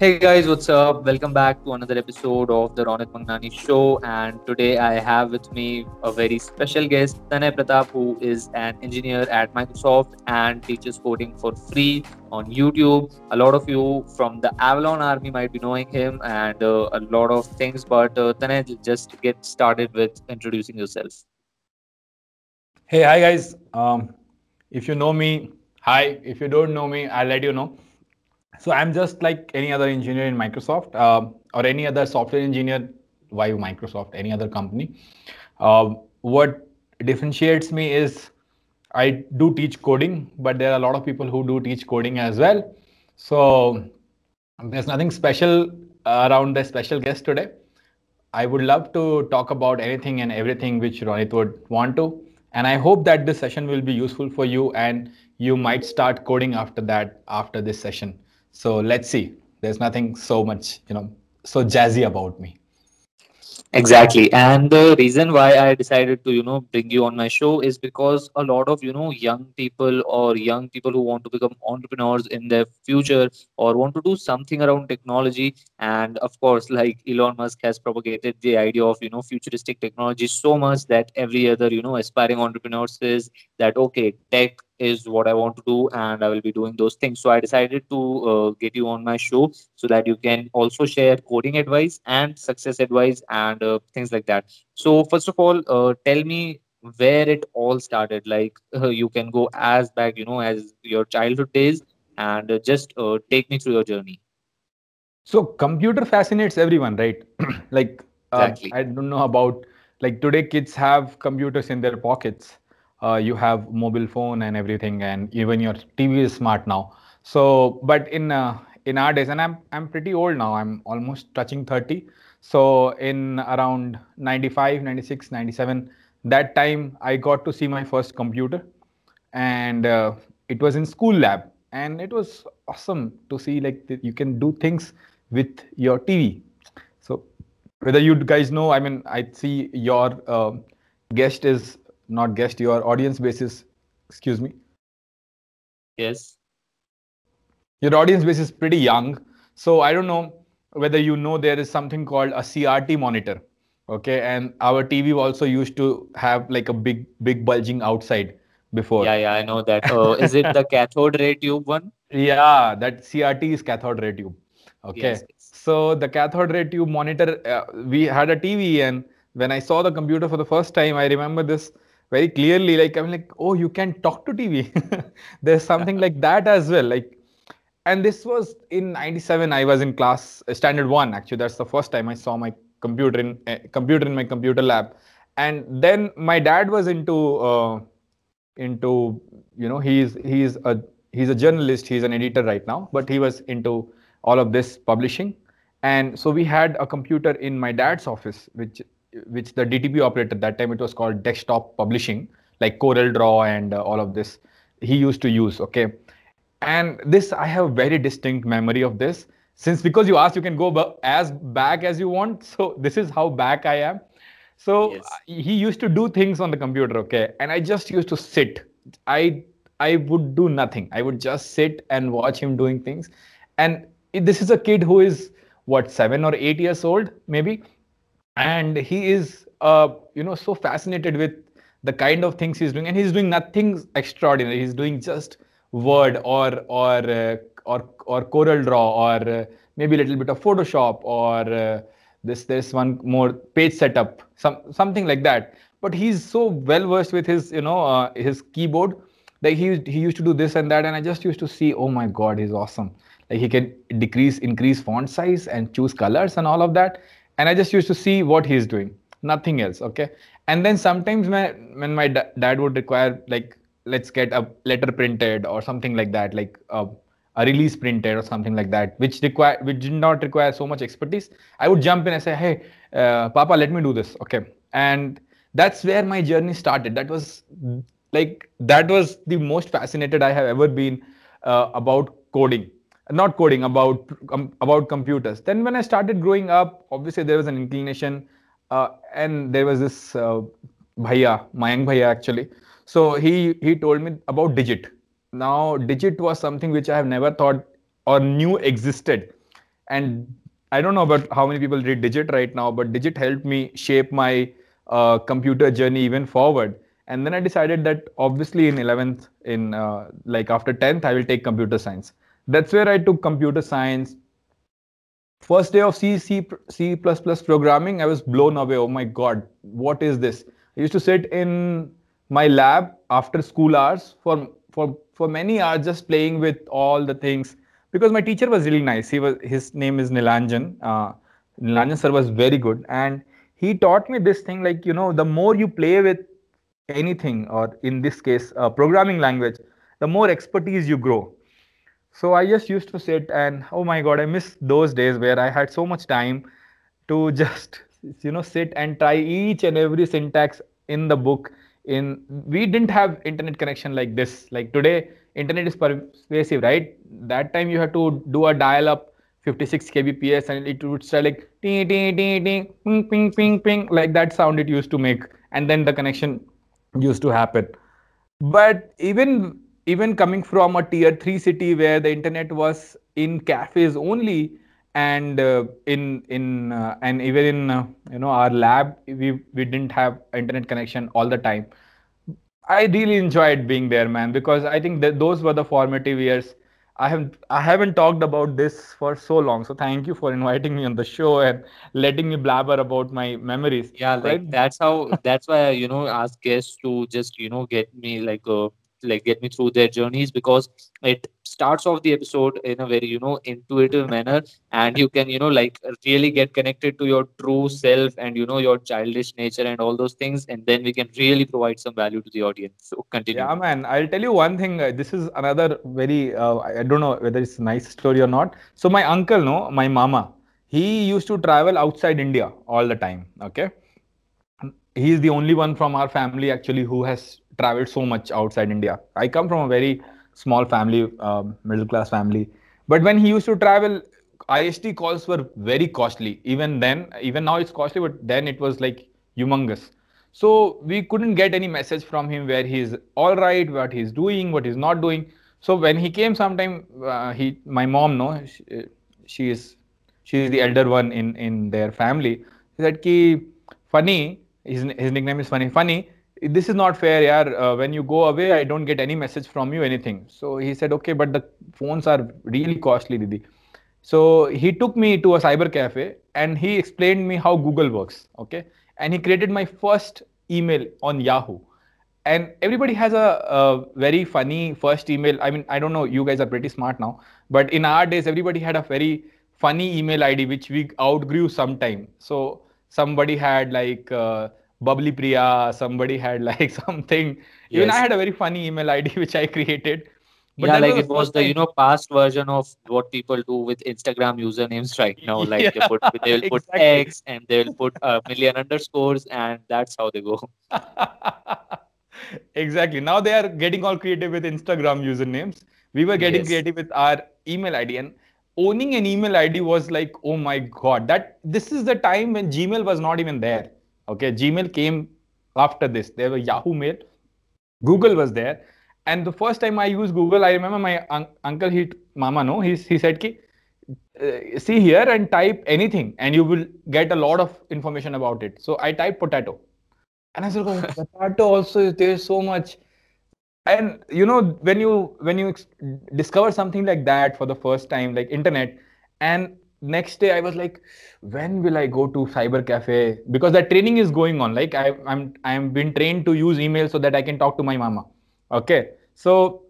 Hey guys, what's up? Welcome back to another episode of the Ronit Magnani Show. And today I have with me a very special guest, Tanay Pratap, who is an engineer at Microsoft and teaches coding for free on YouTube. A lot of you from the Avalon army might be knowing him and a lot of things. But Tanay, just get started with introducing yourself. Hey, hi guys. If you know me, hi. If you don't know me, I'll let you know. So I'm just like any other engineer in Microsoft or any other software engineer, why Microsoft, any other company. What differentiates me is I do teach coding, but there are a lot of people who do teach coding as well. So there's nothing special around the special guest today. I would love to talk about anything and everything which Ronit would want to. And I hope that this session will be useful for you and you might start coding after this session. So let's see, there's nothing so much, so jazzy about me. Exactly. And the reason why I decided to, bring you on my show is because a lot of, young people who want to become entrepreneurs in their future or want to do something around technology. And of course, like Elon Musk has propagated the idea of, futuristic technology so much that every other, aspiring entrepreneur says that, okay, tech is what I want to do and I will be doing those things. So I decided to get you on my show so that you can also share coding advice and success advice and things like that. So first of all, tell me where it all started. Like you can go as back, as your childhood days and just take me through your journey. So computer fascinates everyone, right? Like exactly. I don't know about like today kids have computers in their pockets. You have mobile phone and everything, and even your TV is smart now. So, but in our days, and I'm pretty old now. I'm almost touching 30. So in around 95, 96, 97, that time I got to see my first computer, and it was in school lab, and it was awesome to see like you can do things with your TV. So whether you guys know, I see your your audience base is, excuse me. Yes. Your audience base is pretty young. So I don't know whether there is something called a CRT monitor. Okay. And our TV also used to have like a big bulging outside before. Yeah, I know that. Is it the cathode ray tube one? Yeah, that CRT is cathode ray tube. Okay. Yes. So the cathode ray tube monitor, we had a TV, and when I saw the computer for the first time, I remember this very clearly, like I'm like, oh, you can talk to TV. There's something like that as well. Like, and this was in 97. I was in class standard 1. Actually, that's the first time I saw my computer in my computer lab. And then my dad was into he's a journalist. He's an editor right now, but he was into all of this publishing. And so we had a computer in my dad's office, which the DTP operator, that time it was called desktop publishing, like CorelDRAW and all of this he used to use. Okay. And this, I have a very distinct memory of this, because you asked, you can go as back as you want. So this is how back I am. So yes. He used to do things on the computer. Okay. And I just used to sit. I would do nothing. I would just sit and watch him doing things. And this is a kid who is 7 or 8 years old, maybe. And he is, so fascinated with the kind of things he's doing, and he's doing nothing extraordinary. He's doing just Word or CorelDRAW or maybe a little bit of Photoshop or there's one more page setup, something like that. But he's so well versed with his, his keyboard that he used to do this and that. And I just used to see, oh my God, he's awesome. Like he can increase font size and choose colors and all of that. And I just used to see what he's doing, nothing else. Okay. And then sometimes when my dad would require, like, let's get a letter printed or something like that, like a release printed or something like that, which did not require so much expertise. I would jump in and say, hey, Papa, let me do this. Okay. And that's where my journey started. That was the most fascinated I have ever been about coding. Not coding, about computers. Then when I started growing up, obviously there was an inclination and there was this Mayank bhaiya actually. So he told me about digit. Now digit was something which I have never thought or knew existed. And I don't know about how many people read Digit right now, but Digit helped me shape my computer journey even forward. And then I decided that obviously in 11th, in like after 10th, I will take computer science. That's where I took computer science. First day of C++ programming, I was blown away. Oh my God, what is this? I used to sit in my lab after school hours for many hours just playing with all the things, because my teacher was really nice. His name is Nilanjan. Nilanjan sir was very good, and he taught me this thing, like, you know, the more you play with anything, or in this case programming language, the more expertise you grow. So I just used to sit and, oh my God, I miss those days where I had so much time to just, you know, sit and try each and every syntax in the book. We didn't have internet connection like this. Like today, internet is pervasive, right? That time you had to do a dial-up 56 kbps and it would start like ting, ting, ting, ting, ping, ping, ping, ping, like that sound it used to make. And then the connection used to happen. But even coming from a tier 3 city where the internet was in cafes only, and and even in you know, our lab, we didn't have internet connection all the time. I really enjoyed being there, man, because I think that those were the formative years. I haven't talked about this for so long, so thank you for inviting me on the show and letting me blabber about my memories. Yeah, like right? that's why I, you know, ask guests to just, you know, get me through their journeys, because it starts off the episode in a very, you know, intuitive manner, and you can, you know, like really get connected to your true self and, you know, your childish nature and all those things, and then we can really provide some value to the audience. So continue. Yeah, man, I'll tell you one thing. This is another very I don't know whether it's a nice story or not. So my uncle, no, my mama, he used to travel outside India all the time. Okay, he is the only one from our family actually who has traveled so much outside India. I come from a very small family, middle class family. But when he used to travel, IST calls were very costly. Even then, even now it's costly, but then it was like humongous. So we couldn't get any message from him where he's all right, what he's doing, what he's not doing. So when he came sometime, my mom, no, she is the elder one in their family. She said, ki, Funny, his nickname is Funny. This is not fair, yaar. When you go away, I don't get any message from you, anything. So he said, okay, but the phones are really costly, Didi. So he took me to a cyber cafe and he explained me how Google works. Okay. And he created my first email on Yahoo. And everybody has a very funny first email. I mean, I don't know, you guys are pretty smart now, but in our days, everybody had a very funny email ID, which we outgrew sometime. So somebody had like, Bubbly Priya, somebody had like something. Yes. Even I had a very funny email ID which I created. But yeah, like it was the, you know, past version of what people do with Instagram usernames right now. Like yeah, they will put X and they will put a million underscores, and that's how they go. Exactly. Now they are getting all creative with Instagram usernames. We were getting creative with our email ID, and owning an email ID was like, oh my God, this is the time when Gmail was not even there. Okay, Gmail came after this. There were Yahoo Mail, Google was there, and the first time I used Google, I remember my uncle, he said, "Ki, see here and type anything, and you will get a lot of information about it." So I typed potato, and I said, oh, "Potato also there's so much." And you know, when you discover something like that for the first time, like internet, and next day I was like, when will I go to cyber cafe? Because that training is going on. Like I'm been trained to use email so that I can talk to my mama. Okay. So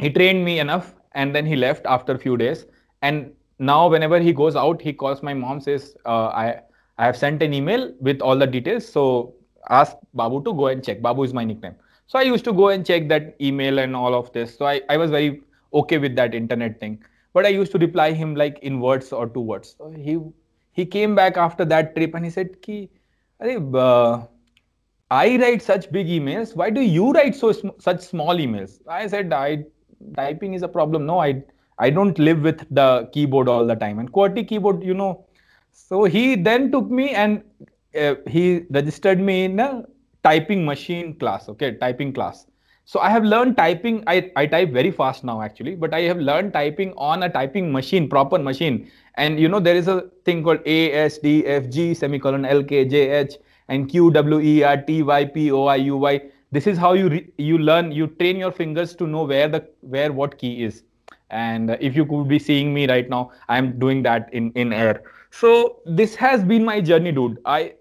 he trained me enough, and then he left after a few days. And now whenever he goes out, he calls my mom, says, I have sent an email with all the details. So ask Babu to go and check. Babu is my nickname. So I used to go and check that email and all of this. So I was very okay with that internet thing. But I used to reply him like in words or 2 words. So he came back after that trip and he said, ki, I write such big emails. Why do you write such small emails? I said, typing is a problem. No, I don't live with the keyboard all the time. And QWERTY keyboard, you know. So he then took me and he registered me in a typing machine class. Okay, typing class. So I have learned typing. I type very fast now actually, but I have learned typing on a typing machine, proper machine. And you know, there is a thing called A, S, D, F, G, semicolon, L, K, J, H, and Q, W, E, R, T, Y, P, O, I, U, Y. This is how you learn, you train your fingers to know where what key is. And if you could be seeing me right now, I'm doing that in air. So this has been my journey, dude. I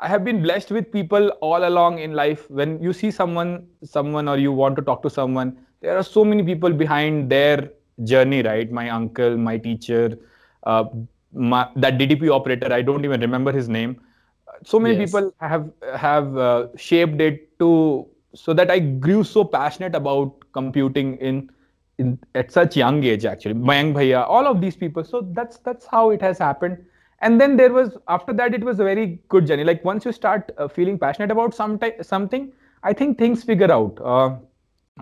have been blessed with people all along in life. When you see someone or you want to talk to someone, there are so many people behind their journey, right? My uncle, my teacher, that DTP operator, I don't even remember his name. So many people have shaped it to, so that I grew so passionate about computing in at such young age actually. Mayank Bhaiya, all of these people. So that's how it has happened. And then there was, after that, it was a very good journey. Like once you start feeling passionate about something, I think things figure out.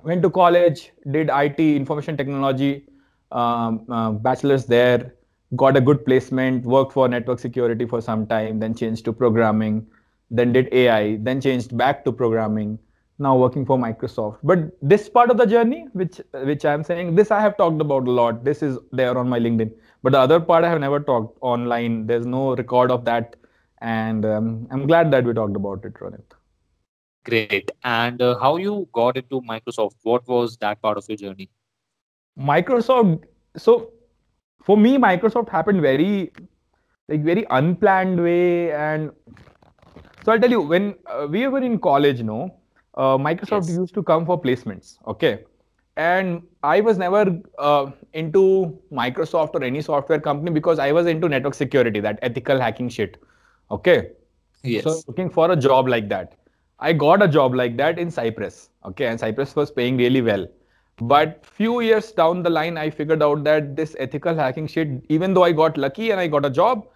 Went to college, did IT, information technology, bachelor's there, got a good placement, worked for network security for some time, then changed to programming, then did AI, then changed back to programming, now working for Microsoft. But this part of the journey, which I'm saying, this I have talked about a lot. This is there on my LinkedIn. But the other part I have never talked online. There's no record of that. And I'm glad that we talked about it, Ronit. Great. And how you got into Microsoft? What was that part of your journey? Microsoft. So for me, Microsoft happened very unplanned way. And so I'll tell you, when we were in college, Microsoft used to come for placements. Okay. And I was never into Microsoft or any software company because I was into network security, that ethical hacking shit. Okay. Yes. So looking for a job like that. I got a job like that in Cyprus. Okay. And Cyprus was paying really well. But few years down the line, I figured out that this ethical hacking shit, even though I got lucky and I got a job,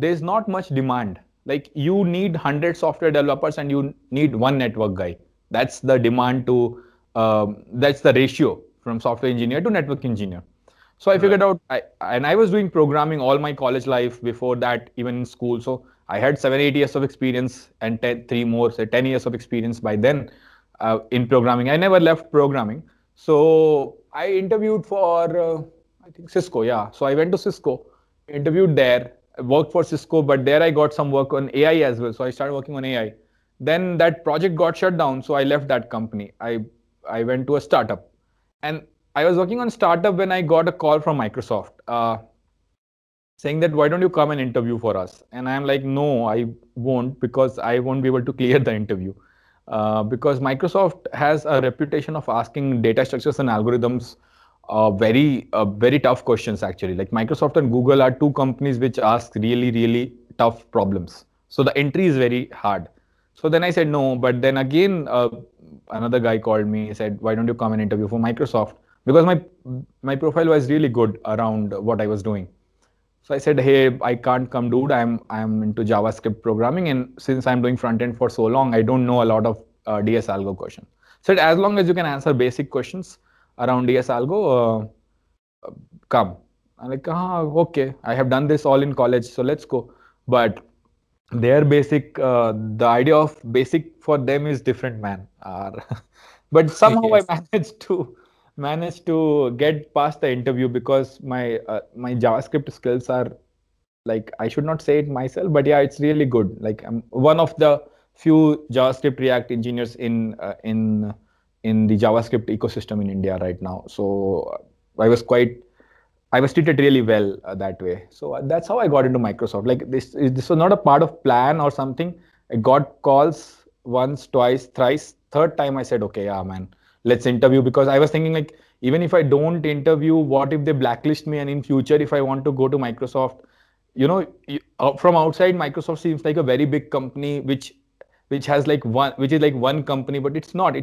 there's not much demand. Like you need 100 software developers and you need one network guy. That's the demand to, that's the ratio from software engineer to network engineer. So I figured out, I was doing programming all my college life before that, even in school. So I had 7-8 years of experience and 10 years of experience by then in programming. I never left programming. So I interviewed for, I think Cisco. Yeah. So I went to Cisco, interviewed there. I worked for Cisco, but there I got some work on AI as well. So I started working on AI. Then that project got shut down. So I left that company. I went to a startup and I was working on startup when I got a call from Microsoft saying that, why don't you come and interview for us? And I'm like, no, I won't, because I won't be able to clear the interview because Microsoft has a reputation of asking data structures and algorithms very tough questions actually. Like Microsoft and Google are two companies which ask really, really tough problems. So the entry is very hard. So then I said no, but then again, another guy called me, he said, why don't you come and interview for Microsoft? Because my profile was really good around what I was doing. So I said, hey, I can't come, dude. I'm into JavaScript programming. And since I'm doing front end for so long, I don't know a lot of DS algo questions. So as long as you can answer basic questions around DS algo, come. I'm like, okay, I have done this all in college. So let's go. But their basic, the idea of basic for them is different, man. But somehow I managed to get past the interview because my JavaScript skills are, like, I should not say it myself, but yeah, it's really good. Like I'm one of the few JavaScript React engineers in the JavaScript ecosystem in India right now. So I was treated really well that way. So that's how I got into Microsoft. Like this was not a part of plan or something. I got calls once, twice, thrice, third time I said, okay, yeah, man, let's interview. Because I was thinking like, even if I don't interview, what if they blacklist me? And in future, if I want to go to Microsoft, from outside, Microsoft seems like a very big company, which has like one company, but it's not.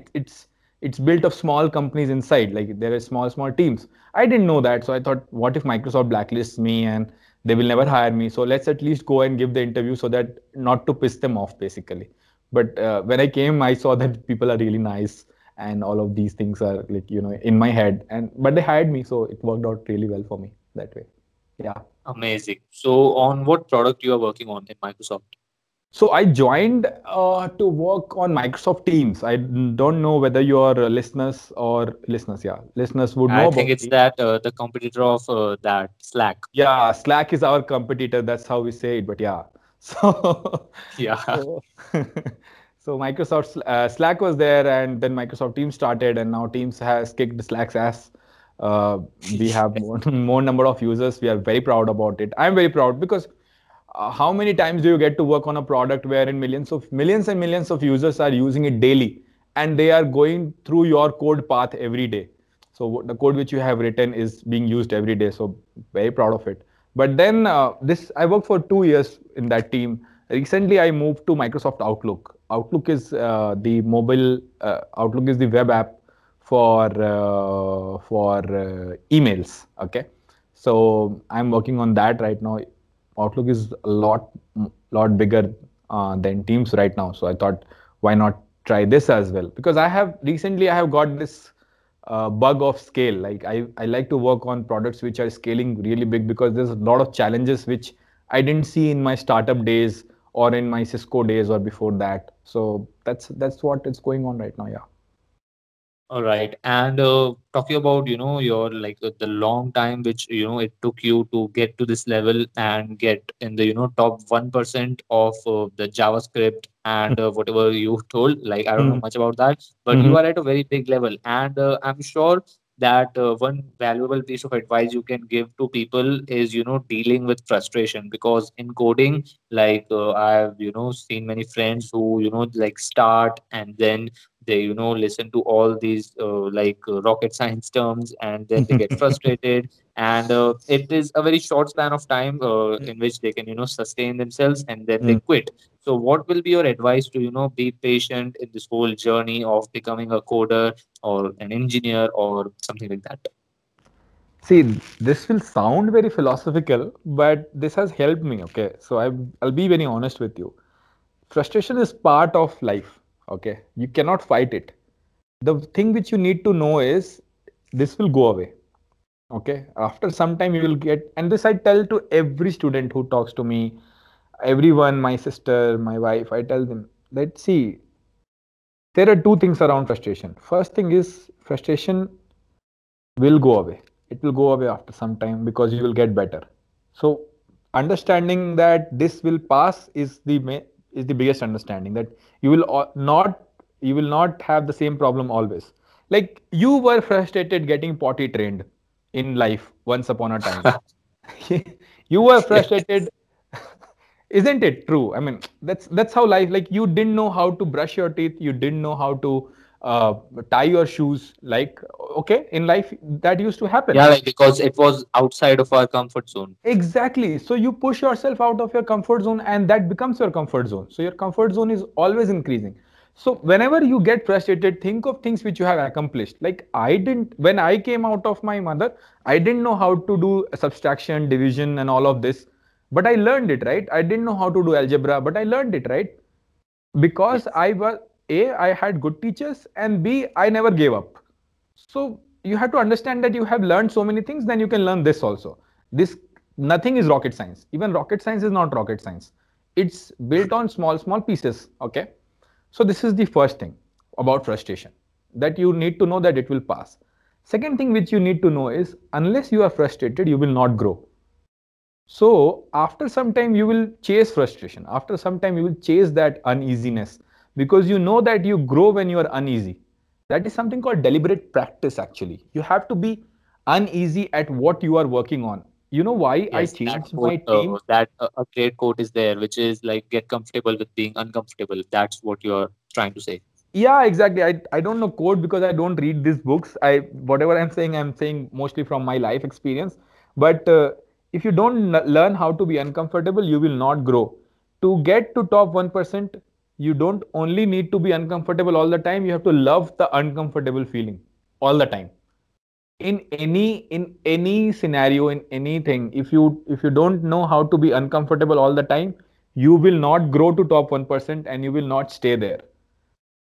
It's built of small companies inside, like there are small teams. I didn't know that. So I thought, what if Microsoft blacklists me and they will never hire me? So let's at least go and give the interview so that not to piss them off basically. But when I came, I saw that people are really nice and all of these things are like, in my head, but they hired me. So it worked out really well for me that way. Yeah. Amazing. So on what product you are working on in Microsoft? So I joined to work on Microsoft Teams. I don't know whether your listeners would know. I think it's that the competitor of that Slack. Yeah, Slack is our competitor. That's how we say it. But yeah, so So Microsoft Slack was there, and then Microsoft Teams started, and now Teams has kicked Slack's ass. We have more number of users. We are very proud about it. I'm very proud because. How many times do you get to work on a product wherein millions and millions of users are using it daily and they are going through your code path every day. So the code which you have written is being used every day. So very proud of it. But then I worked for 2 years in that team. Recently, I moved to Microsoft Outlook. Outlook is the mobile, Outlook is the web app for emails. Okay. So I'm working on that right now. Outlook is a lot bigger than Teams right now, so I thought, why not try this as well? Because I have got this bug of scale. Like I like to work on products which are scaling really big because there's a lot of challenges which I didn't see in my startup days or in my Cisco days or before that. So that's what is going on right now. Yeah. All right, and talking about your the long time which it took you to get to this level and get in the top 1% of the JavaScript and whatever you told, I don't know much about that, but you are at a very big level, and I'm sure that one valuable piece of advice you can give to people is dealing with frustration, because in coding I've seen many friends who start and then they listen to all these rocket science terms and then they get frustrated and it is a very short span of time in which they can sustain themselves and then they quit. So what will be your advice to be patient in this whole journey of becoming a coder or an engineer or something like that? See, this will sound very philosophical, but this has helped me. Okay, so I'll be very honest with you. Frustration is part of life. Okay, you cannot fight it. The thing which you need to know is this will go away. Okay, after some time you will get, and this I tell to every student who talks to me, everyone, my sister, my wife, I tell them that see, there are two things around frustration. First thing is frustration will go away. It will go away after some time because you will get better. So understanding that this will pass is the biggest understanding, that you will not have the same problem always. Like you were frustrated getting potty trained in life once upon a time. You were frustrated, isn't it true? I mean, that's how life. Like you didn't know how to brush your teeth, you didn't know how to tie your shoes. In life that used to happen. Yeah, because it was outside of our comfort zone. Exactly. So you push yourself out of your comfort zone and that becomes your comfort zone. So your comfort zone is always increasing. So whenever you get frustrated, think of things which you have accomplished. Like when I came out of my mother, I didn't know how to do subtraction, division and all of this, but I learned it, right? I didn't know how to do algebra, but I learned it, right? Because I had good teachers, and B, I never gave up. So you have to understand that you have learned so many things, then you can learn this also. This, nothing is rocket science. Even rocket science is not rocket science. It's built on small pieces. Okay. So this is the first thing about frustration, that you need to know that it will pass. Second thing which you need to know is unless you are frustrated, you will not grow. So after some time, you will chase frustration. After some time, you will chase that uneasiness. Because you know that you grow when you are uneasy. That is something called deliberate practice actually. You have to be uneasy at what you are working on. You know why I changed my team? That a great quote is there, which is get comfortable with being uncomfortable. That's what you are trying to say. Yeah, exactly. I don't know quote because I don't read these books. Whatever I'm saying mostly from my life experience. But if you don't learn how to be uncomfortable, you will not grow. To get to top 1%, you don't only need to be uncomfortable all the time. You have to love the uncomfortable feeling all the time. In any scenario, in anything, if you don't know how to be uncomfortable all the time, you will not grow to top 1% and you will not stay there.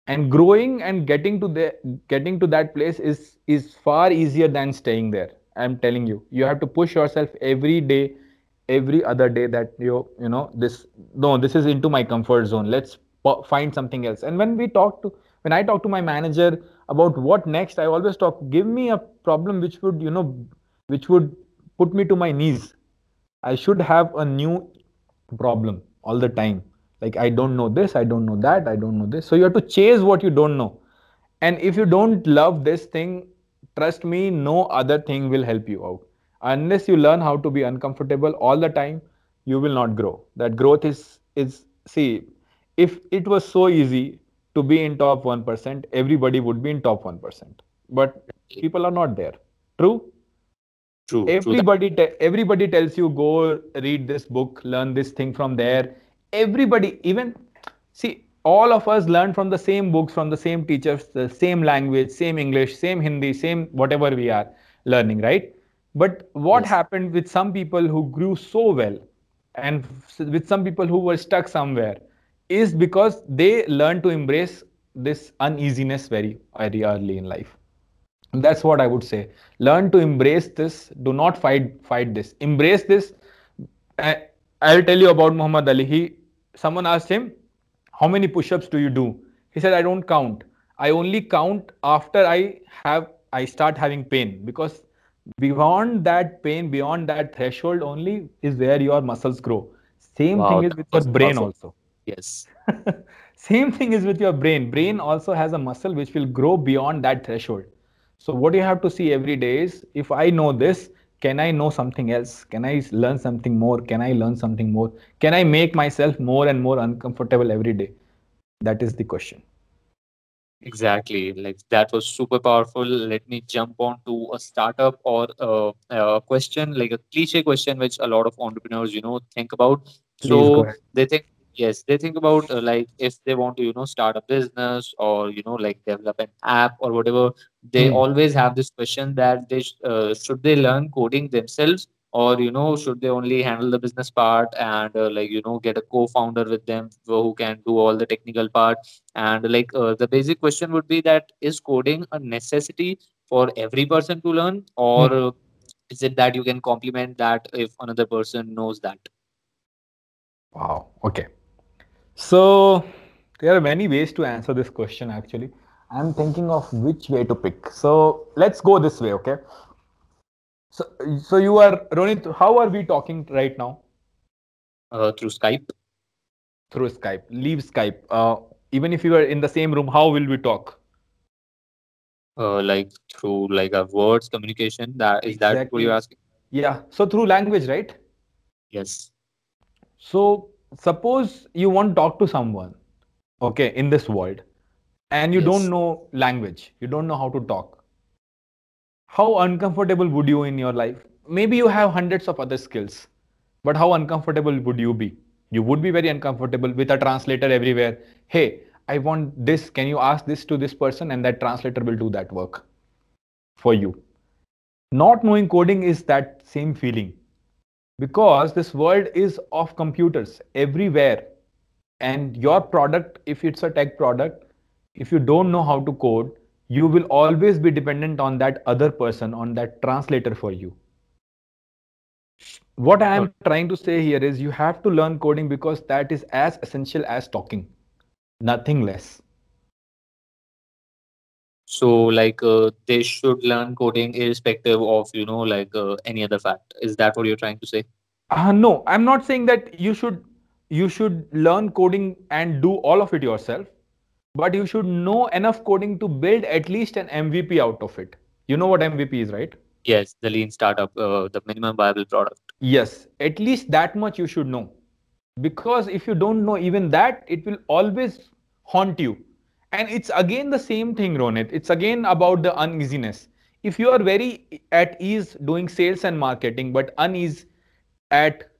And growing and getting to that place is far easier than staying there. I'm telling you, you have to push yourself every day, every other day that this is into my comfort zone. Let's find something else. And when I talk to my manager about what next, I always talk, give me a problem which would put me to my knees. I should have a new problem all the time. Like, I don't know this, I don't know that, I don't know this. So you have to chase what you don't know. And if you don't love this thing, trust me, no other thing will help you out. Unless you learn how to be uncomfortable all the time, you will not grow. That growth is see, if it was so easy to be in top 1%, everybody would be in top 1%. But people are not there. True? True. Everybody tells you, go read this book, learn this thing from there. Everybody, even, see, all of us learn from the same books, from the same teachers, the same language, same English, same Hindi, same whatever we are learning, right? But what happened with some people who grew so well and with some people who were stuck somewhere is because they learned to embrace this uneasiness very, very early in life. And that's what I would say. Learn to embrace this. Do not fight this. Embrace this. I'll tell you about Muhammad Ali. Someone asked him, how many push-ups do you do? He said, I don't count. I only count after I start having pain, because beyond that pain, beyond that threshold only is where your muscles grow. Same thing is with your brain also. Yes. Same thing is with your brain. Brain also has a muscle which will grow beyond that threshold. So what you have to see every day is, if I know this, can I know something else? Can I learn something more? Can I learn something more? Can I make myself more and more uncomfortable every day? That is the question. Exactly. Like, that was super powerful. Let me jump on to a startup or a question, like a cliche question, which a lot of entrepreneurs, think about. So they think about like, if they want to, start a business or, like develop an app or whatever, they always have this question that they should they learn coding themselves, or, should they only handle the business part and get a co-founder with them who can do all the technical part. And the basic question would be that, is coding a necessity for every person to learn, or is it that you can complement that if another person knows that? Wow. Okay. So there are many ways to answer this question. Actually, I'm thinking of which way to pick. So let's go this way. Okay. So you are, Ronit, how are we talking right now? Through Skype. Through Skype. Leave Skype. Even if you were in the same room, how will we talk? Through a words communication. Is that what you're asking? Yeah. So through language, right? Yes. So suppose you want to talk to someone, okay, in this world, and you don't know language. You don't know how to talk. How uncomfortable would you in your life? Maybe you have hundreds of other skills, but how uncomfortable would you be? You would be very uncomfortable with a translator everywhere. Hey, I want this. Can you ask this to this person? And that translator will do that work for you. Not knowing coding is that same feeling, because this world is of computers everywhere. And your product, if it's a tech product, if you don't know how to code, you will always be dependent on that other person, on that translator for you. What I am trying to say here is, you have to learn coding because that is as essential as talking, nothing less. So they should learn coding irrespective of, any other fact. Is that what you're trying to say? No, I'm not saying that you should learn coding and do all of it yourself. But you should know enough coding to build at least an MVP out of it. You know what MVP is, right? Yes, the lean startup, the minimum viable product. Yes, at least that much you should know. Because if you don't know even that, it will always haunt you. And it's again the same thing, Ronit. It's again about the uneasiness. If you are very at ease doing sales and marketing, but unease at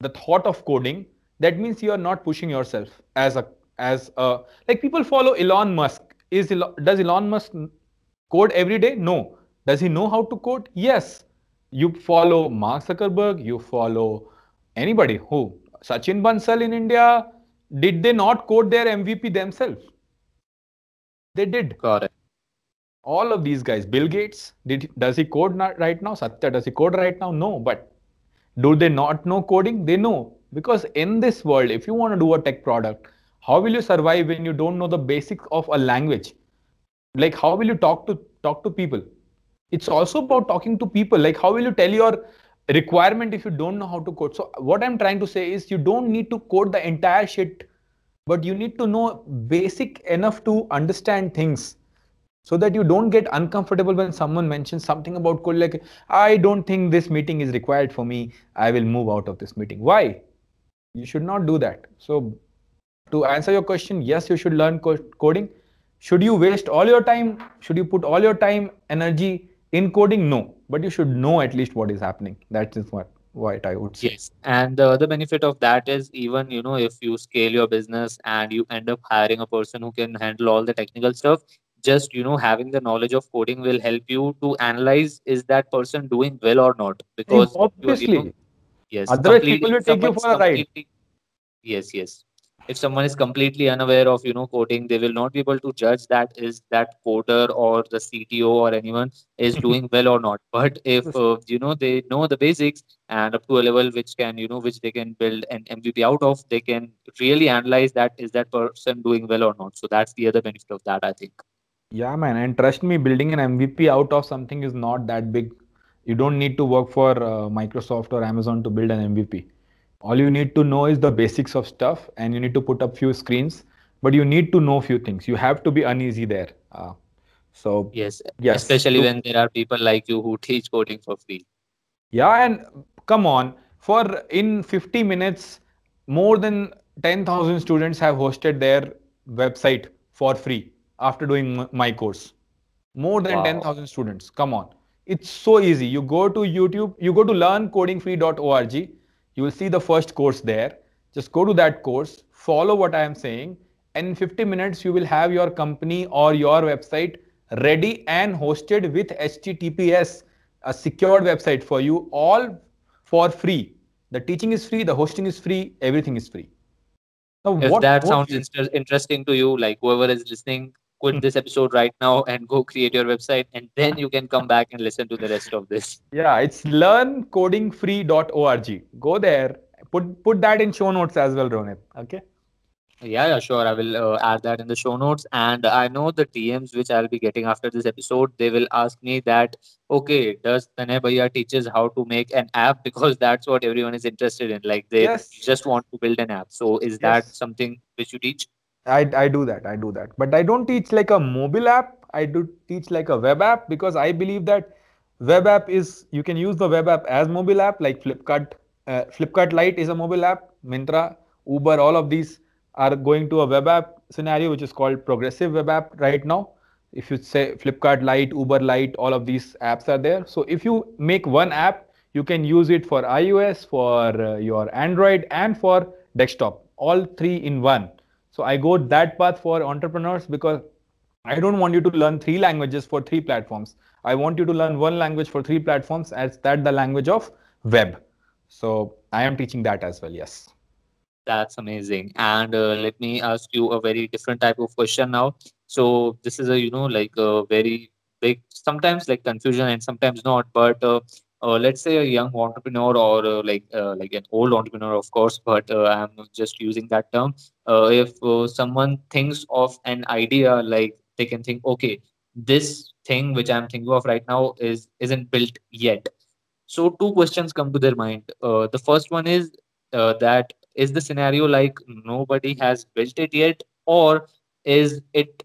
the thought of coding, that means you are not pushing yourself as people follow Elon Musk. Does Elon Musk code every day? No. Does he know how to code? Yes. You follow Mark Zuckerberg, you follow anybody who, Sachin Bansal in India, did they not code their MVP themselves? They did. Correct. All of these guys, Bill Gates, does he code right now? Satya, does he code right now? No, but Do they not know coding? They know, because in this world, if you want to do a tech product, how will you survive when you don't know the basics of a language? Like, how will you talk to people? It's also about talking to people. Like, how will you tell your requirement if you don't know how to code? So what I'm trying to say is, you don't need to code the entire shit, but you need to know basic enough to understand things, so that you don't get uncomfortable when someone mentions something about code, like, I don't think this meeting is required for me, I will move out of this meeting. Why? You should not do that. So to answer your question, yes, you should learn coding. Should you waste all your time? Should you put all your time, energy in coding? No, but you should know at least what is happening. That is what I would say. Yes, and the other benefit of that is, even, you know, if you scale your business and you end up hiring a person who can handle all the technical stuff, just, you know, having the knowledge of coding will help you to analyze, is that person doing well or not? Because obviously, you know, yes, otherwise people will take you for a ride. Yes. If someone is completely unaware of, you know, coding, they will not be able to judge that is that coder or the CTO or anyone is doing well or not. But if, you know, they know the basics and up to a level which can, you know, which they can build an MVP out of, they can really analyze that is that person doing well or not. So that's the other benefit of that, I think. Yeah, man. And trust me, building an MVP out of something is not that big. You don't need to work for Microsoft or Amazon to build an MVP. All you need to know is the basics of stuff, and you need to put up few screens, but you need to know few things. You have to be uneasy there. So yes, especially when there are people like you who teach coding for free. Yeah, and come on, for in 50 minutes, more than 10,000 students have hosted their website for free after doing my course. More than 10,000 students. Come on. It's so easy. You go to YouTube, you go to learncodingfree.org. You will see the first course there. Just go to that course, follow what I am saying, and in 50 minutes, you will have your company or your website ready and hosted with HTTPS, a secured website for you, all for free. The teaching is free, the hosting is free, everything is free. Now, if that sounds interesting to you, like whoever is listening, quit this episode right now and go create your website, and then you can come back and listen to the rest of this. Yeah, it's learncodingfree.org. Go there. Put that in show notes as well, Ronit. Okay. Yeah, sure. I will add that in the show notes. And I know the DMs which I'll be getting after this episode, they will ask me that, okay, does Tanay Bhaiya teaches how to make an app? Because that's what everyone is interested in. Like, they just want to build an app. So is that something which you teach? I do that. But I don't teach like a mobile app. I do teach like a web app, because I believe that web app is, you can use the web app as mobile app, like Flipkart. Flipkart Lite is a mobile app. Myntra, Uber, all of these are going to a web app scenario, which is called progressive web app right now. If you say Flipkart Lite, Uber Lite, all of these apps are there. So if you make one app, you can use it for iOS, for your Android, and for desktop, all three in one. So I go that path for entrepreneurs, because I don't want you to learn three languages for three platforms. I want you to learn one language for three platforms, as that the language of web. So I am teaching that as well. Yes. That's amazing. And let me ask you a very different type of question now. So this is a, you know, like a very big, sometimes like confusion and sometimes not, but let's say a young entrepreneur or like an old entrepreneur, of course, but I'm just using that term. If someone thinks of an idea, like they can think, okay, this thing which I'm thinking of right now isn't built yet. So two questions come to their mind. The first one is that is the scenario like nobody has built it yet, or is it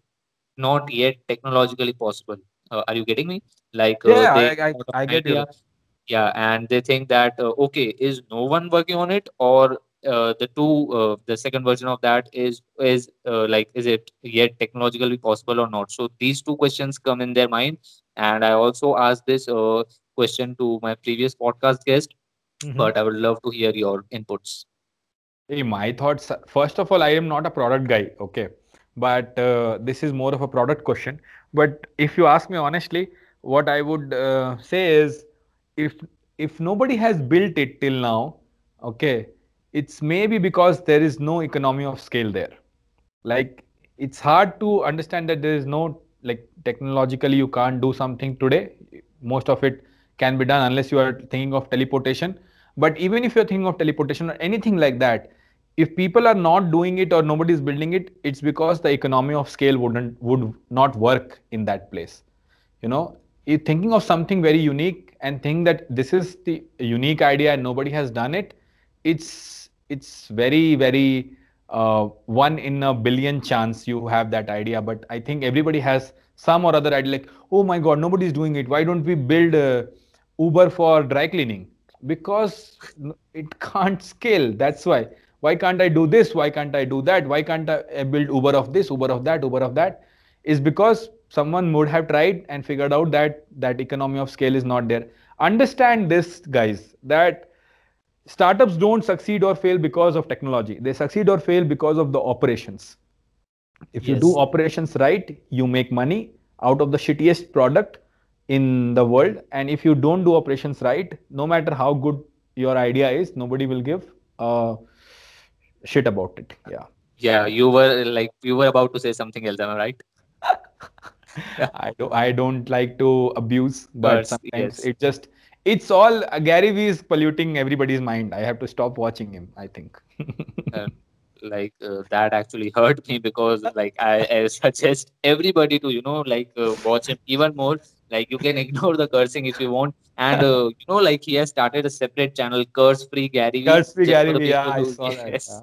not yet technologically possible? Are you getting me? Like I get you. Yeah, and they think that, okay, is no one working on it, or the second version of that is it yet technologically possible or not? So these two questions come in their mind. And I also asked this question to my previous podcast guest, but I would love to hear your inputs. Hey, my thoughts, first of all, I am not a product guy, okay? But this is more of a product question. But if you ask me honestly, what I would say is, if nobody has built it till now, okay, it's maybe because there is no economy of scale there. Like, it's hard to understand that there is no, like, technologically you can't do something today. Most of it can be done unless you are thinking of teleportation. But even if you're thinking of teleportation or anything like that, if people are not doing it or nobody's building it, it's because the economy of scale would not work in that place. You know, you're thinking of something very unique and think that this is the unique idea and nobody has done it. It's very, very one in a billion chance you have that idea. But I think everybody has some or other idea like, oh my God, nobody's doing it. Why don't we build Uber for dry cleaning? Because it can't scale. That's why. Why can't I do this? Why can't I do that? Why can't I build Uber of this, Uber of that, Uber of that? Is because someone would have tried and figured out that that economy of scale is not there. Understand this, guys, that startups don't succeed or fail because of technology. They succeed or fail because of the operations. If you do operations right, you make money out of the shittiest product in the world. And if you don't do operations right, no matter how good your idea is, nobody will give shit about it. Yeah, you were about to say something else, am I right? I don't like to abuse, but sometimes it's all Gary Vee is polluting everybody's mind. I have to stop watching him, I think. That actually hurt me, because I suggest everybody to watch him even more. You can ignore the cursing if you want, and he has started a separate channel, Curse Free Gary Vee. Yeah, I saw that. Yes.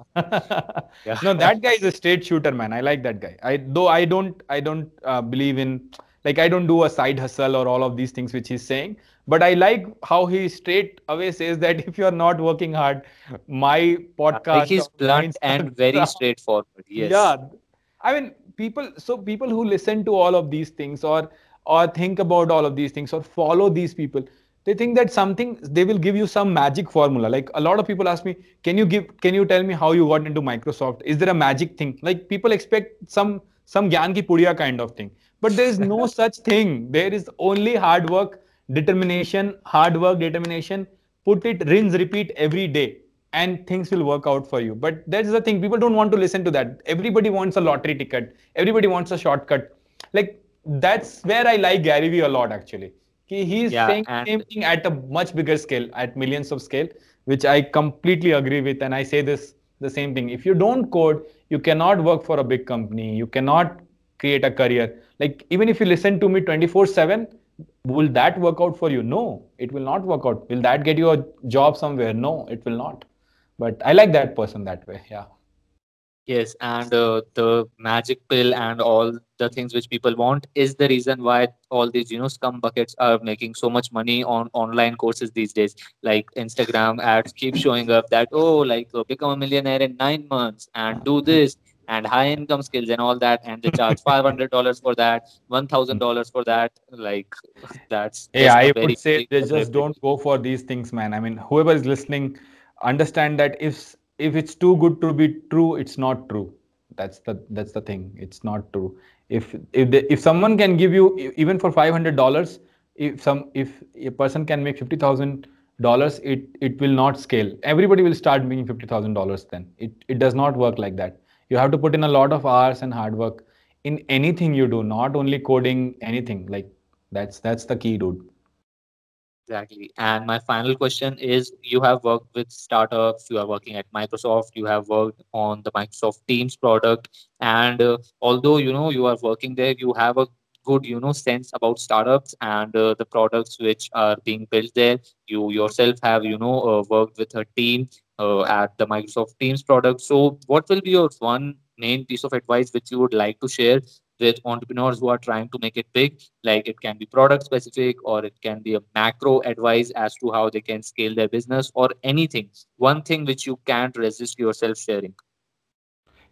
Yeah. No, that guy is a straight shooter, man. I like that guy. I don't believe in I don't do a side hustle or all of these things which he's saying. But I like how he straight away says that if you're not working hard, my podcast. He's blunt and very straightforward. Yes. Yeah, I mean, people who listen to all of these things or think about all of these things or follow these people, they think that they will give you some magic formula. Like, a lot of people ask me, can you tell me how you got into Microsoft? Is there a magic thing? Like, people expect some gyan ki puriya kind of thing, but there is no such thing. There is only hard work. Determination, put it, rinse, repeat every day, and things will work out for you. But that's the thing. People don't want to listen to that. Everybody wants a lottery ticket. Everybody wants a shortcut. That's where I like Gary Vee a lot, actually. He's saying the same thing at a much bigger scale, at millions of scale, which I completely agree with. And I say the same thing. If you don't code, you cannot work for a big company. You cannot create a career. Even if you listen to me 24/7, will that work out for you? No, it will not work out. Will that get you a job somewhere? No, it will not. But I like that person that way. Yeah. Yes. And the magic pill and all the things which people want is the reason why all these, scum buckets are making so much money on online courses these days. Instagram ads keep showing up that, become a millionaire in 9 months and do this, and high income skills and all that, and they charge $500 for that, $1,000 for that. That's I would say they just don't go for these things, man. I mean, whoever is listening, understand that if it's too good to be true, it's not true. That's the thing. It's not true. If someone can give you, even for $500, if a person can make $50,000, it will not scale. Everybody will start making $50,000 then. It does not work like that. You have to put in a lot of hours and hard work in anything you do, not only coding, anything. That's the key, dude. Exactly. And my final question is, you have worked with startups, you are working at Microsoft, you have worked on the Microsoft Teams product. And although, you are working there, you have a good, sense about startups and the products which are being built there. You yourself have, worked with a team at the Microsoft Teams product. So what will be your one main piece of advice which you would like to share with entrepreneurs who are trying to make it big? It can be product specific, or it can be a macro advice as to how they can scale their business, or anything. One thing which you can't resist yourself sharing.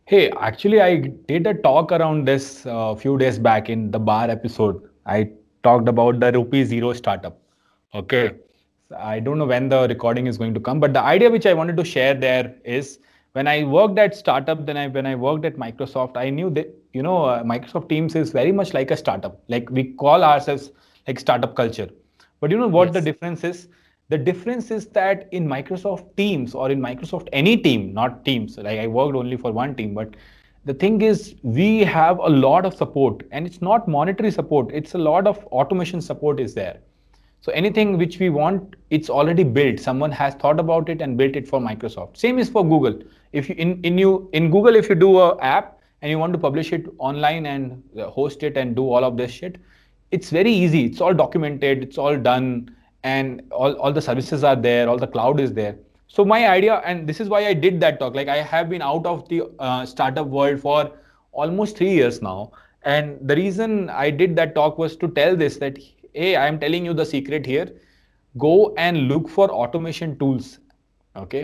Hey, actually, I did a talk around this a few days back in the bar episode. I talked about the ₹0 startup. Okay. I don't know when the recording is going to come, but the idea which I wanted to share there is, when I worked at startup, when I worked at Microsoft, I knew that, Microsoft Teams is very much like a startup. We call ourselves startup culture, but what the difference is? The difference is that in Microsoft Teams, or in Microsoft any team, not Teams, I worked only for one team, but the thing is, we have a lot of support, and it's not monetary support. It's a lot of automation support is there. So anything which we want, it's already built. Someone has thought about it and built it for Microsoft. Same is for Google. If you in Google, if you do an app and you want to publish it online and host it and do all of this shit, it's very easy. It's all documented. It's all done, and all the services are there. All the cloud is there. So my idea, and this is why I did that talk. Like I have been out of the startup world for almost 3 years now, and the reason I did that talk was to tell this that. Hey, I am telling you the secret here. Go and look for automation tools, okay?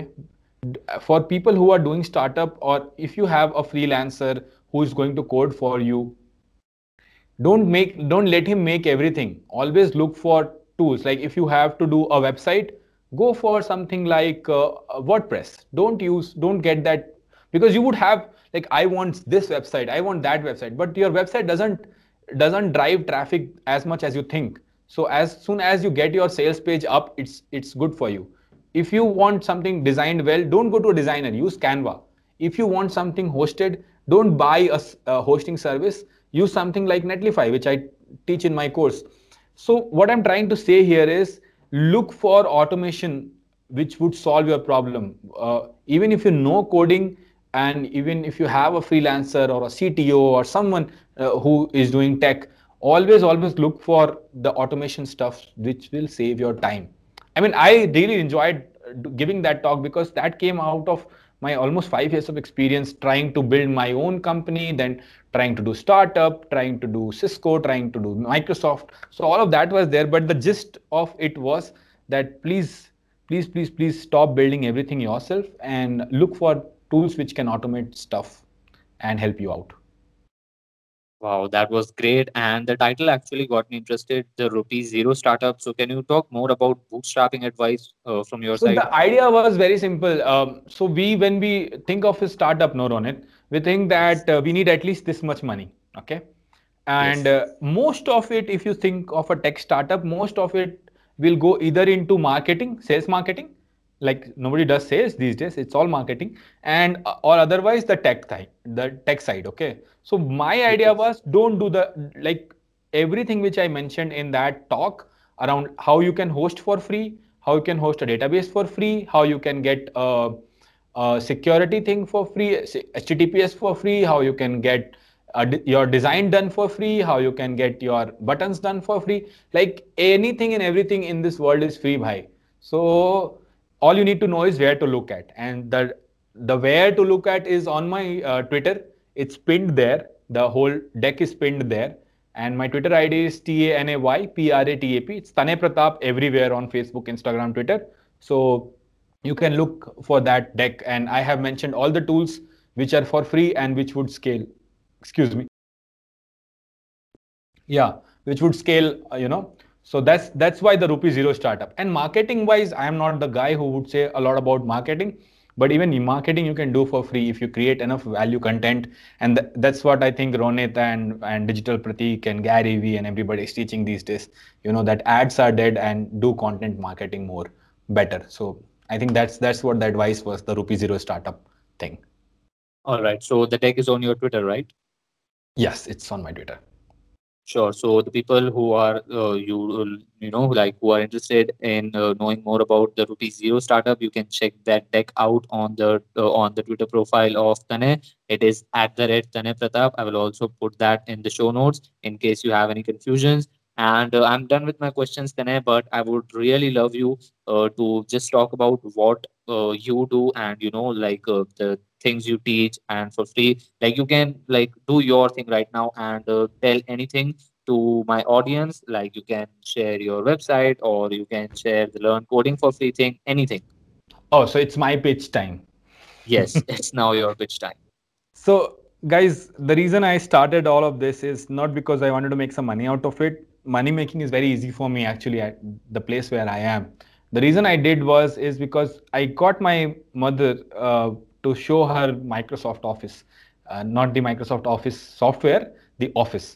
For people who are doing startup, or if you have a freelancer who is going to code for you, don't let him make everything. Always look for tools. Like if you have to do a website, go for something like WordPress. Don't get that, because you would have like, I want this website, I want that website, but your website doesn't drive traffic as much as you think. So as soon as you get your sales page up, it's good for you. If you want something designed well, don't go to a designer, use Canva. If you want something hosted, don't buy a hosting service, use something like Netlify, which I teach in my course. So what I'm trying to say here is look for automation which would solve your problem. Even if you know coding, and even if you have a freelancer or a CTO or someone who is doing tech, always look for the automation stuff which will save your time. I mean, I really enjoyed giving that talk because that came out of my almost 5 years of experience trying to build my own company, then trying to do startup, trying to do Cisco, trying to do Microsoft. So all of that was there, but the gist of it was that please stop building everything yourself and look for tools which can automate stuff and help you out. Wow, that was great. And the title actually got me interested, the ₹0 startup. So can you talk more about bootstrapping advice from your side? The idea was very simple. So when we think of a startup, Ronit, we think that we need at least this much money. Okay. And yes. Most of it, if you think of a tech startup, most of it will go either into marketing, sales marketing. Like nobody does sales these days, it's all marketing, and or otherwise the tech side. Okay, so my idea was don't do the like everything which I mentioned in that talk around how you can host for free, how you can host a database for free, how you can get a security thing for free, HTTPS for free, how you can get your design done for free, how you can get your buttons done for free. Like anything and everything in this world is free, bhai. So all you need to know is where to look at, and the where to look at is on my Twitter. It's pinned there. The whole deck is pinned there, and my Twitter ID is TANAY PRATAP. It's Tanay Pratap everywhere on Facebook, Instagram, Twitter. So you can look for that deck, and I have mentioned all the tools which are for free and which would scale. Excuse me. Yeah, which would scale. So that's why the ₹0 startup. And marketing wise, I am not the guy who would say a lot about marketing, but even marketing you can do for free if you create enough value content. And that's what I think Ronit and Digital Pratik and Gary Vee and everybody is teaching these days, that ads are dead and do content marketing more better. So I think that's what the advice was, the ₹0 startup thing. All right. So the tech is on your Twitter, right? Yes, it's on my Twitter. Sure. So the people who are who are interested in knowing more about the ₹0 startup, you can check that deck out on the Twitter profile of Tanay. It is @TanayPratap. I will also put that in the show notes in case you have any confusions. And I'm done with my questions, Tanay. But I would really love you to just talk about what you do and the things you teach and for free. Like you can do your thing right now and tell anything to my audience. Like you can share your website or you can share the learn coding for free thing, anything. Oh, so it's my pitch time. Yes, it's now your pitch time. So guys, the reason I started all of this is not because I wanted to make some money out of it. Money making is very easy for me actually at the place where I am. The reason I did is because I got my mother to show her Microsoft Office, not the Microsoft Office software, the Office.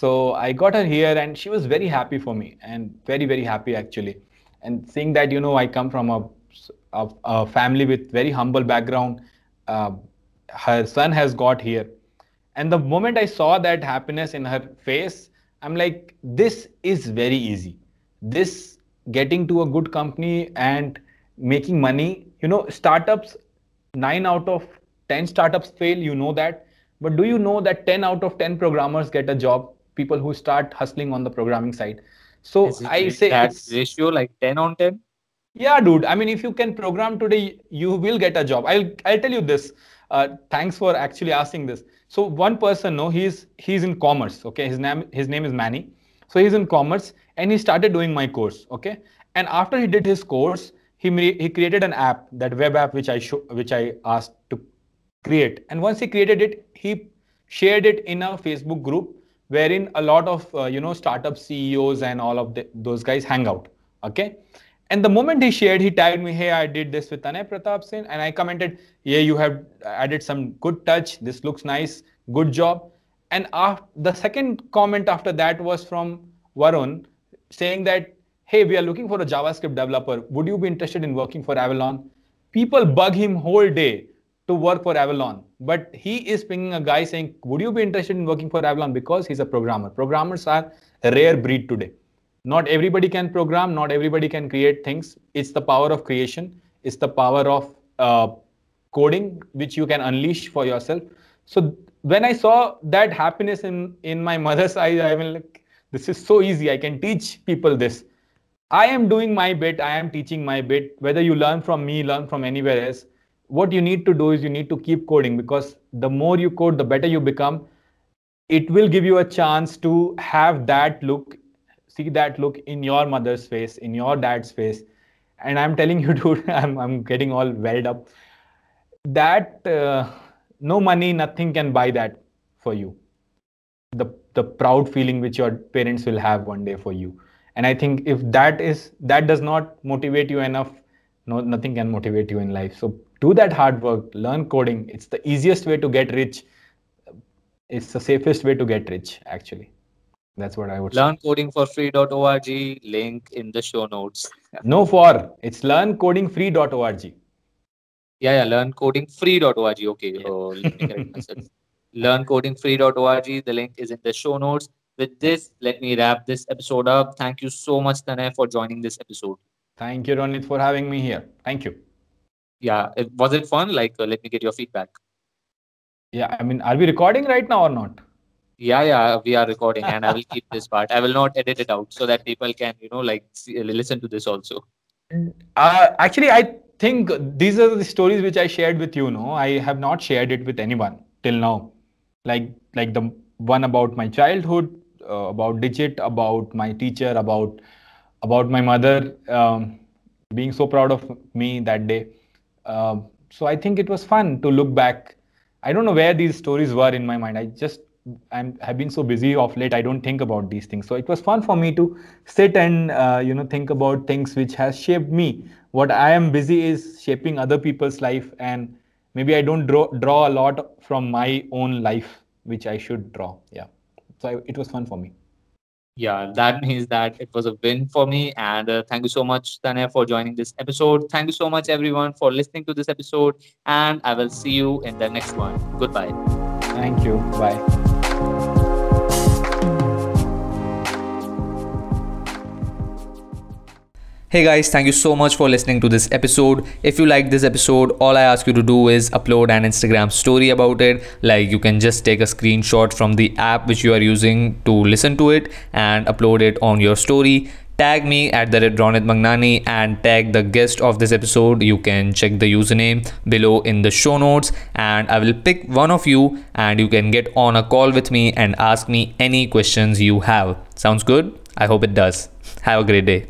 So I got her here and she was very happy for me and very, very happy actually. And seeing that, I come from a family with very humble background, her son has got here. And the moment I saw that happiness in her face, I'm like, this is very easy. This getting to a good company and making money. You know, startups, 9 out of 10 startups fail, you know that. But do you know that 10 out of 10 programmers get a job, people who start hustling on the programming side? So I say that's ratio like 10 on 10. Yeah, dude. I mean, if you can program today, you will get a job. I'll tell you this. Thanks for actually asking this. So one person, no, he's in commerce. Okay. His name is Manny. So he's in commerce and he started doing my course. Okay. And after he did his course, he created an app, that web app, which I asked to create. And once he created it, he shared it in a Facebook group wherein a lot of, startup CEOs and all of those guys hang out. Okay. And the moment he shared, he tagged me, hey, I did this with Tanay Pratap Singh. And I commented, yeah, you have added some good touch. This looks nice. Good job. And the second comment after that was from Varun saying that, hey, we are looking for a JavaScript developer. Would you be interested in working for Avalon? People bug him whole day to work for Avalon. But he is pinging a guy saying, would you be interested in working for Avalon? Because he's a programmer. Programmers are a rare breed today. Not everybody can program. Not everybody can create things. It's the power of creation. It's the power of coding, which you can unleash for yourself. So when I saw that happiness in my mother's eyes, I mean, like, this is so easy. I can teach people this. I am doing my bit. I am teaching my bit. Whether you learn from me, learn from anywhere else. What you need to do is you need to keep coding, because the more you code, the better you become. It will give you a chance to have that look, see that look in your mother's face, in your dad's face. And I'm telling you, dude, I'm getting all welled up. That no money, nothing can buy that for you. The proud feeling which your parents will have one day for you. And I think if that does not motivate you enough, nothing can motivate you in life. So do that hard work, learn coding. It's the easiest way to get rich. It's the safest way to get rich, actually. That's what I would say. Learncodingforfree.org, link in the show notes. It's learncodingfree.org. Yeah, learncodingfree.org. Okay. Yeah. Oh, let me correct myself. learncodingfree.org. The link is in the show notes. With this, let me wrap this episode up. Thank you so much, Tanay, for joining this episode. Thank you, Ronit, for having me here. Thank you. Yeah. Was it fun? Let me get your feedback. Yeah. I mean, are we recording right now or not? Yeah, we are recording, and I will keep this part. I will not edit it out so that people can, listen to this also. Actually, I think these are the stories which I shared with you. No, I have not shared it with anyone till now. Like the one about my childhood, about digit, about my teacher, about my mother being so proud of me that day. So I think it was fun to look back. I don't know where these stories were in my mind. I've been so busy of late, I don't think about these things. So it was fun for me to sit and, think about things which has shaped me. What I am busy is shaping other people's life, and maybe I don't draw a lot from my own life, which I should draw. Yeah. So it was fun for me. Yeah, that means that it was a win for me. And thank you so much, Tanay, for joining this episode. Thank you so much, everyone, for listening to this episode. And I will see you in the next one. Goodbye. Thank you. Bye. Hey guys, thank you so much for listening to this episode. If you like this episode, all I ask you to do is upload an Instagram story about it. You can just take a screenshot from the app which you are using to listen to it and upload it on your story. Tag me at the Ronit Magnani and tag the guest of this episode. You can check the username below in the show notes, and I will pick one of you and you can get on a call with me and ask me any questions you have. Sounds good? I hope it does. Have a great day.